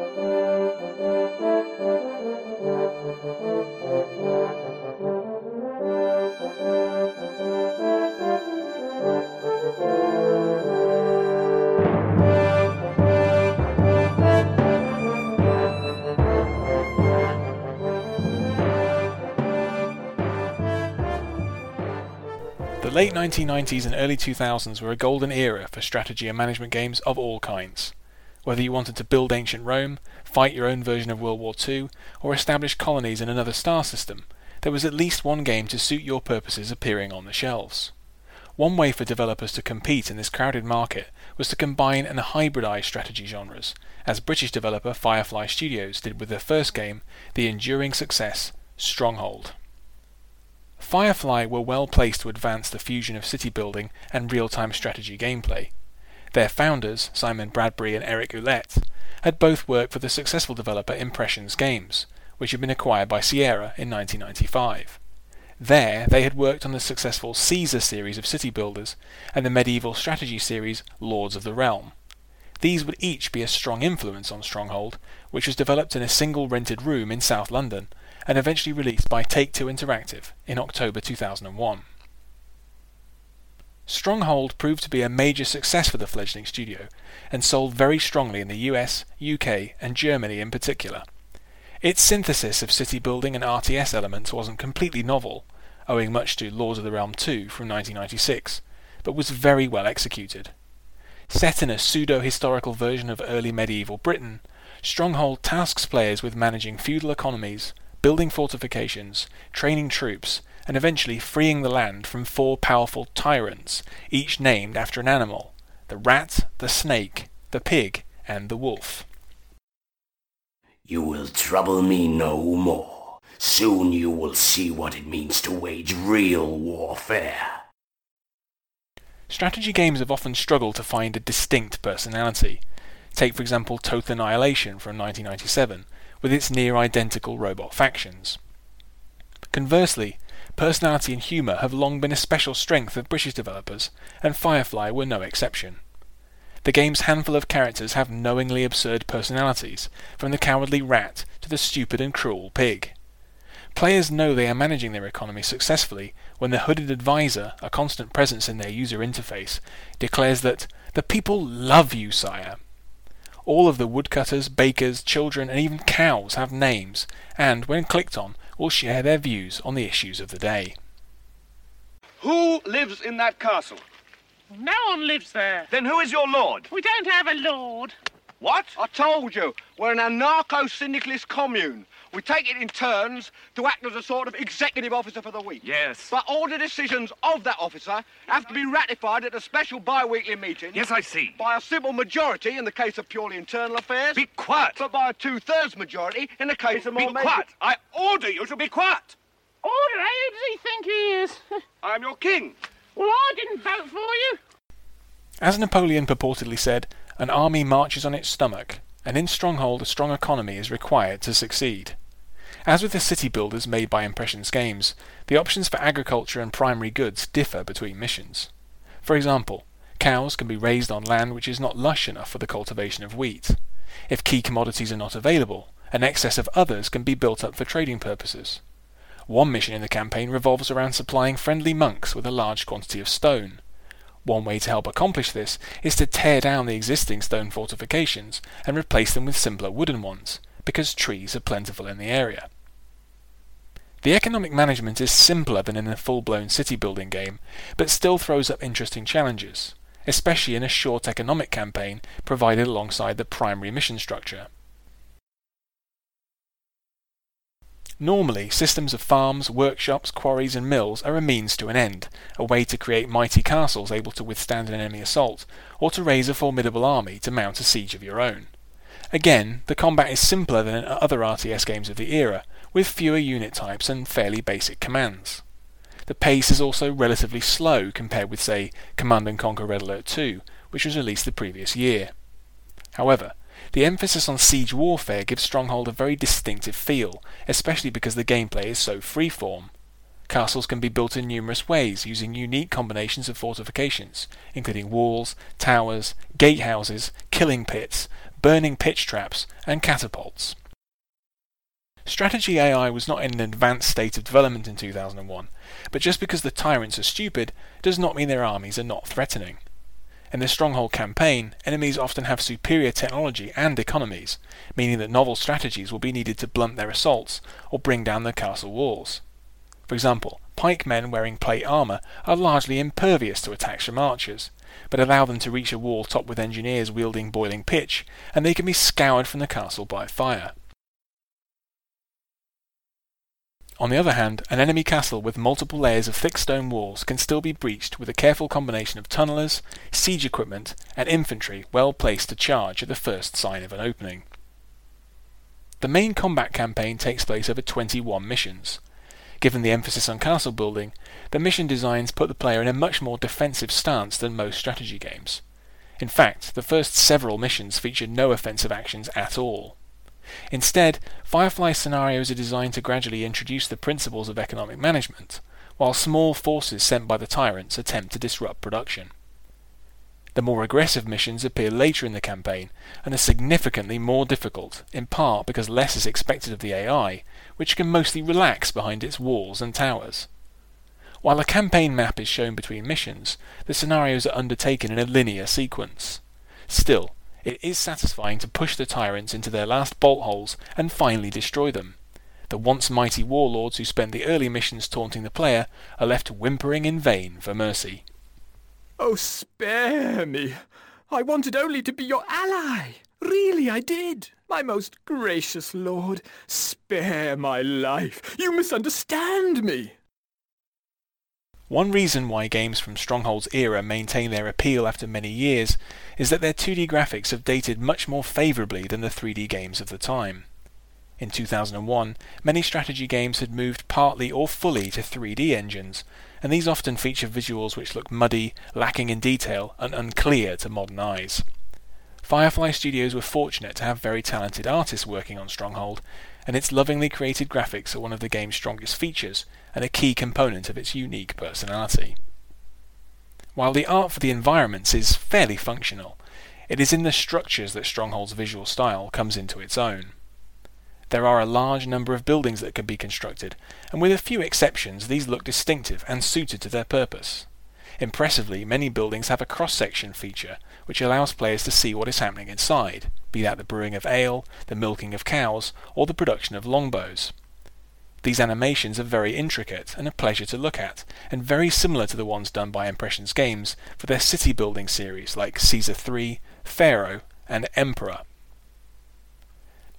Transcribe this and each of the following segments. The late 1990s and early 2000s were a golden era for strategy and management games of all kinds. Whether you wanted to build ancient Rome, fight your own version of World War II, or establish colonies in another star system, there was at least one game to suit your purposes appearing on the shelves. One way for developers to compete in this crowded market was to combine and hybridize strategy genres, as British developer Firefly Studios did with their first game, the enduring success Stronghold. Firefly were well placed to advance the fusion of city building and real-time strategy gameplay. Their founders, Simon Bradbury and Eric Ouellette, had both worked for the successful developer Impressions Games, which had been acquired by Sierra in 1995. There, they had worked on the successful Caesar series of city builders and the medieval strategy series Lords of the Realm. These would each be a strong influence on Stronghold, which was developed in a single rented room in South London, and eventually released by Take-Two Interactive in October 2001. Stronghold proved to be a major success for the fledgling studio, and sold very strongly in the US, UK, and Germany in particular. Its synthesis of city building and RTS elements wasn't completely novel, owing much to Lords of the Realm 2 from 1996, but was very well executed. Set in a pseudo-historical version of early medieval Britain, Stronghold tasks players with managing feudal economies, building fortifications, training troops, and eventually freeing the land from four powerful tyrants, each named after an animal: the rat, the snake, the pig, and the wolf. You will trouble me no more. Soon you will see what it means to wage real warfare. Strategy games have often struggled to find a distinct personality. Take, for example, Total Annihilation from 1997, with its near-identical robot factions. Conversely, personality and humour have long been a special strength of British developers, and Firefly were no exception. The game's handful of characters have knowingly absurd personalities, from the cowardly rat to the stupid and cruel pig. Players know they are managing their economy successfully when the hooded advisor, a constant presence in their user interface, declares that, "The people love you, sire." All of the woodcutters, bakers, children, and even cows have names, and, when clicked on, will share their views on the issues of the day. Who lives in that castle? No one lives there. Then who is your lord? We don't have a lord. What? I told you, we're an anarcho-syndicalist commune. We take it in turns to act as a sort of executive officer for the week. Yes. But all the decisions of that officer have to be ratified at a special bi-weekly meeting. Yes, I see. By a simple majority in the case of purely internal affairs. Be quiet. But by a two-thirds majority in the case of more... Be quiet. I order you to be quiet. Order? Who does he think he is? I am your king. Well, I didn't vote for you. As Napoleon purportedly said, an army marches on its stomach, and in Stronghold a strong economy is required to succeed. As with the city builders made by Impressions Games, the options for agriculture and primary goods differ between missions. For example, cows can be raised on land which is not lush enough for the cultivation of wheat. If key commodities are not available, an excess of others can be built up for trading purposes. One mission in the campaign revolves around supplying friendly monks with a large quantity of stone. One way to help accomplish this is to tear down the existing stone fortifications and replace them with simpler wooden ones, because trees are plentiful in the area. The economic management is simpler than in a full-blown city-building game, but still throws up interesting challenges, especially in a short economic campaign provided alongside the primary mission structure. Normally, systems of farms, workshops, quarries and mills are a means to an end, a way to create mighty castles able to withstand an enemy assault, or to raise a formidable army to mount a siege of your own. Again, the combat is simpler than in other RTS games of the era, with fewer unit types and fairly basic commands. The pace is also relatively slow compared with, say, Command and Conquer Red Alert 2, which was released the previous year. However, the emphasis on siege warfare gives Stronghold a very distinctive feel, especially because the gameplay is so freeform. Castles can be built in numerous ways, using unique combinations of fortifications, including walls, towers, gatehouses, killing pits, burning pitch traps, and catapults. Strategy AI was not in an advanced state of development in 2001, but just because the tyrants are stupid does not mean their armies are not threatening. In the Stronghold campaign, enemies often have superior technology and economies, meaning that novel strategies will be needed to blunt their assaults or bring down their castle walls. For example, pikemen wearing plate armour are largely impervious to attacks from archers, but allow them to reach a wall topped with engineers wielding boiling pitch, and they can be scoured from the castle by fire. On the other hand, an enemy castle with multiple layers of thick stone walls can still be breached with a careful combination of tunnellers, siege equipment, and infantry well placed to charge at the first sign of an opening. The main combat campaign takes place over 21 missions. Given the emphasis on castle building, the mission designs put the player in a much more defensive stance than most strategy games. In fact, the first several missions feature no offensive actions at all. Instead, Firefly scenarios are designed to gradually introduce the principles of economic management, while small forces sent by the tyrants attempt to disrupt production. The more aggressive missions appear later in the campaign and are significantly more difficult, in part because less is expected of the AI, which can mostly relax behind its walls and towers. While a campaign map is shown between missions, the scenarios are undertaken in a linear sequence. Still, it is satisfying to push the tyrants into their last bolt holes and finally destroy them. The once mighty warlords who spent the early missions taunting the player are left whimpering in vain for mercy. Oh, spare me! I wanted only to be your ally! Really, I did! My most gracious lord, spare my life! You misunderstand me! One reason why games from Stronghold's era maintain their appeal after many years is that their 2D graphics have dated much more favourably than the 3D games of the time. In 2001, many strategy games had moved partly or fully to 3D engines, and these often feature visuals which look muddy, lacking in detail, and unclear to modern eyes. Firefly Studios were fortunate to have very talented artists working on Stronghold, and its lovingly created graphics are one of the game's strongest features and a key component of its unique personality. While the art for the environments is fairly functional, it is in the structures that Stronghold's visual style comes into its own. There are a large number of buildings that can be constructed, and with a few exceptions these look distinctive and suited to their purpose. Impressively, many buildings have a cross-section feature, which allows players to see what is happening inside, be that the brewing of ale, the milking of cows, or the production of longbows. These animations are very intricate and a pleasure to look at, and very similar to the ones done by Impressions Games for their city-building series like Caesar 3, Pharaoh, and Emperor.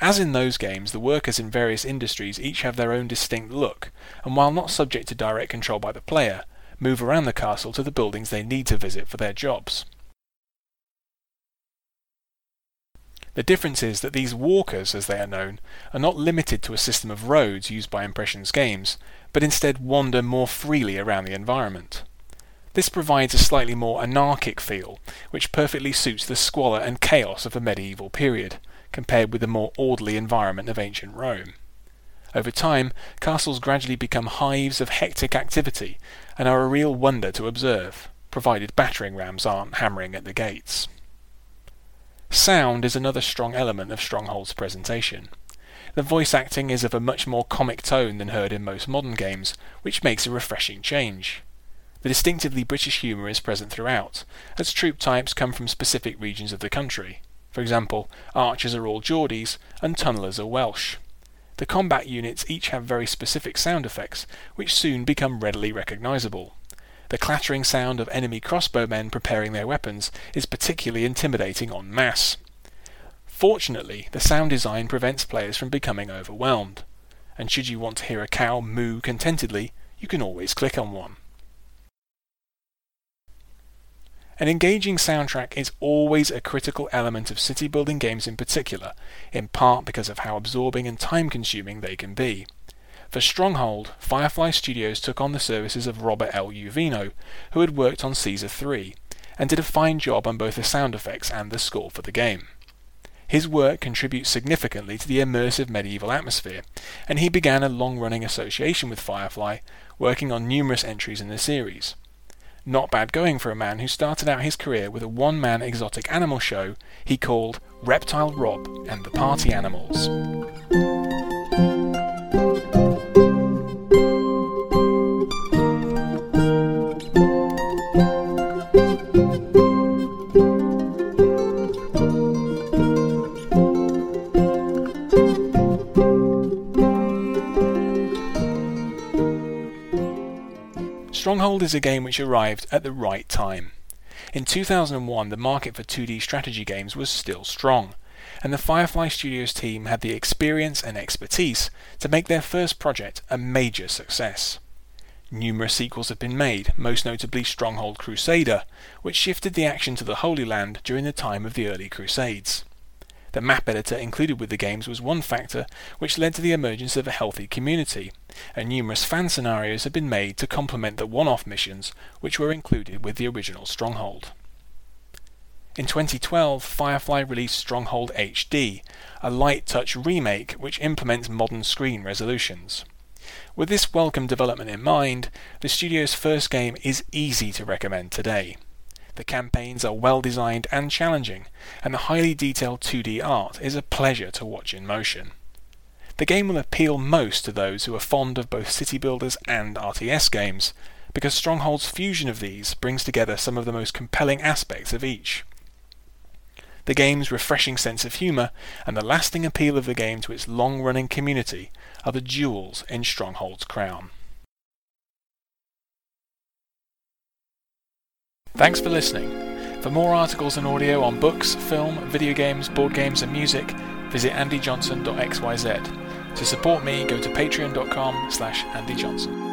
As in those games, the workers in various industries each have their own distinct look, and while not subject to direct control by the player, move around the castle to the buildings they need to visit for their jobs. The difference is that these walkers, as they are known, are not limited to a system of roads used by Impressions Games, but instead wander more freely around the environment. This provides a slightly more anarchic feel, which perfectly suits the squalor and chaos of the medieval period, compared with the more orderly environment of ancient Rome. Over time, castles gradually become hives of hectic activity and are a real wonder to observe, provided battering rams aren't hammering at the gates. Sound is another strong element of Stronghold's presentation. The voice acting is of a much more comic tone than heard in most modern games, which makes a refreshing change. The distinctively British humour is present throughout, as troop types come from specific regions of the country. For example, archers are all Geordies and tunnellers are Welsh. The combat units each have very specific sound effects, which soon become readily recognisable. The clattering sound of enemy crossbowmen preparing their weapons is particularly intimidating en masse. Fortunately, the sound design prevents players from becoming overwhelmed, and should you want to hear a cow moo contentedly, you can always click on one. An engaging soundtrack is always a critical element of city-building games in particular, in part because of how absorbing and time-consuming they can be. For Stronghold, Firefly Studios took on the services of Robert L. Uvino, who had worked on Caesar 3, and did a fine job on both the sound effects and the score for the game. His work contributes significantly to the immersive medieval atmosphere, and he began a long-running association with Firefly, working on numerous entries in the series. Not bad going for a man who started out his career with a one-man exotic animal show he called Reptile Rob and the Party Animals. Stronghold is a game which arrived at the right time. In 2001, the market for 2D strategy games was still strong, and the Firefly Studios team had the experience and expertise to make their first project a major success. Numerous sequels have been made, most notably Stronghold Crusader, which shifted the action to the Holy Land during the time of the early Crusades. The map editor included with the games was one factor which led to the emergence of a healthy community, and numerous fan scenarios have been made to complement the one-off missions which were included with the original Stronghold. In 2012, Firefly released Stronghold HD, a light-touch remake which implements modern screen resolutions. With this welcome development in mind, the studio's first game is easy to recommend today. The campaigns are well designed and challenging, and the highly detailed 2D art is a pleasure to watch in motion. The game will appeal most to those who are fond of both city builders and RTS games, because Stronghold's fusion of these brings together some of the most compelling aspects of each. The game's refreshing sense of humour and the lasting appeal of the game to its long-running community are the jewels in Stronghold's crown. Thanks for listening. For more articles and audio on books, film, video games, board games and music, visit andyjohnson.xyz. To support me, go to patreon.com/andyjohnson.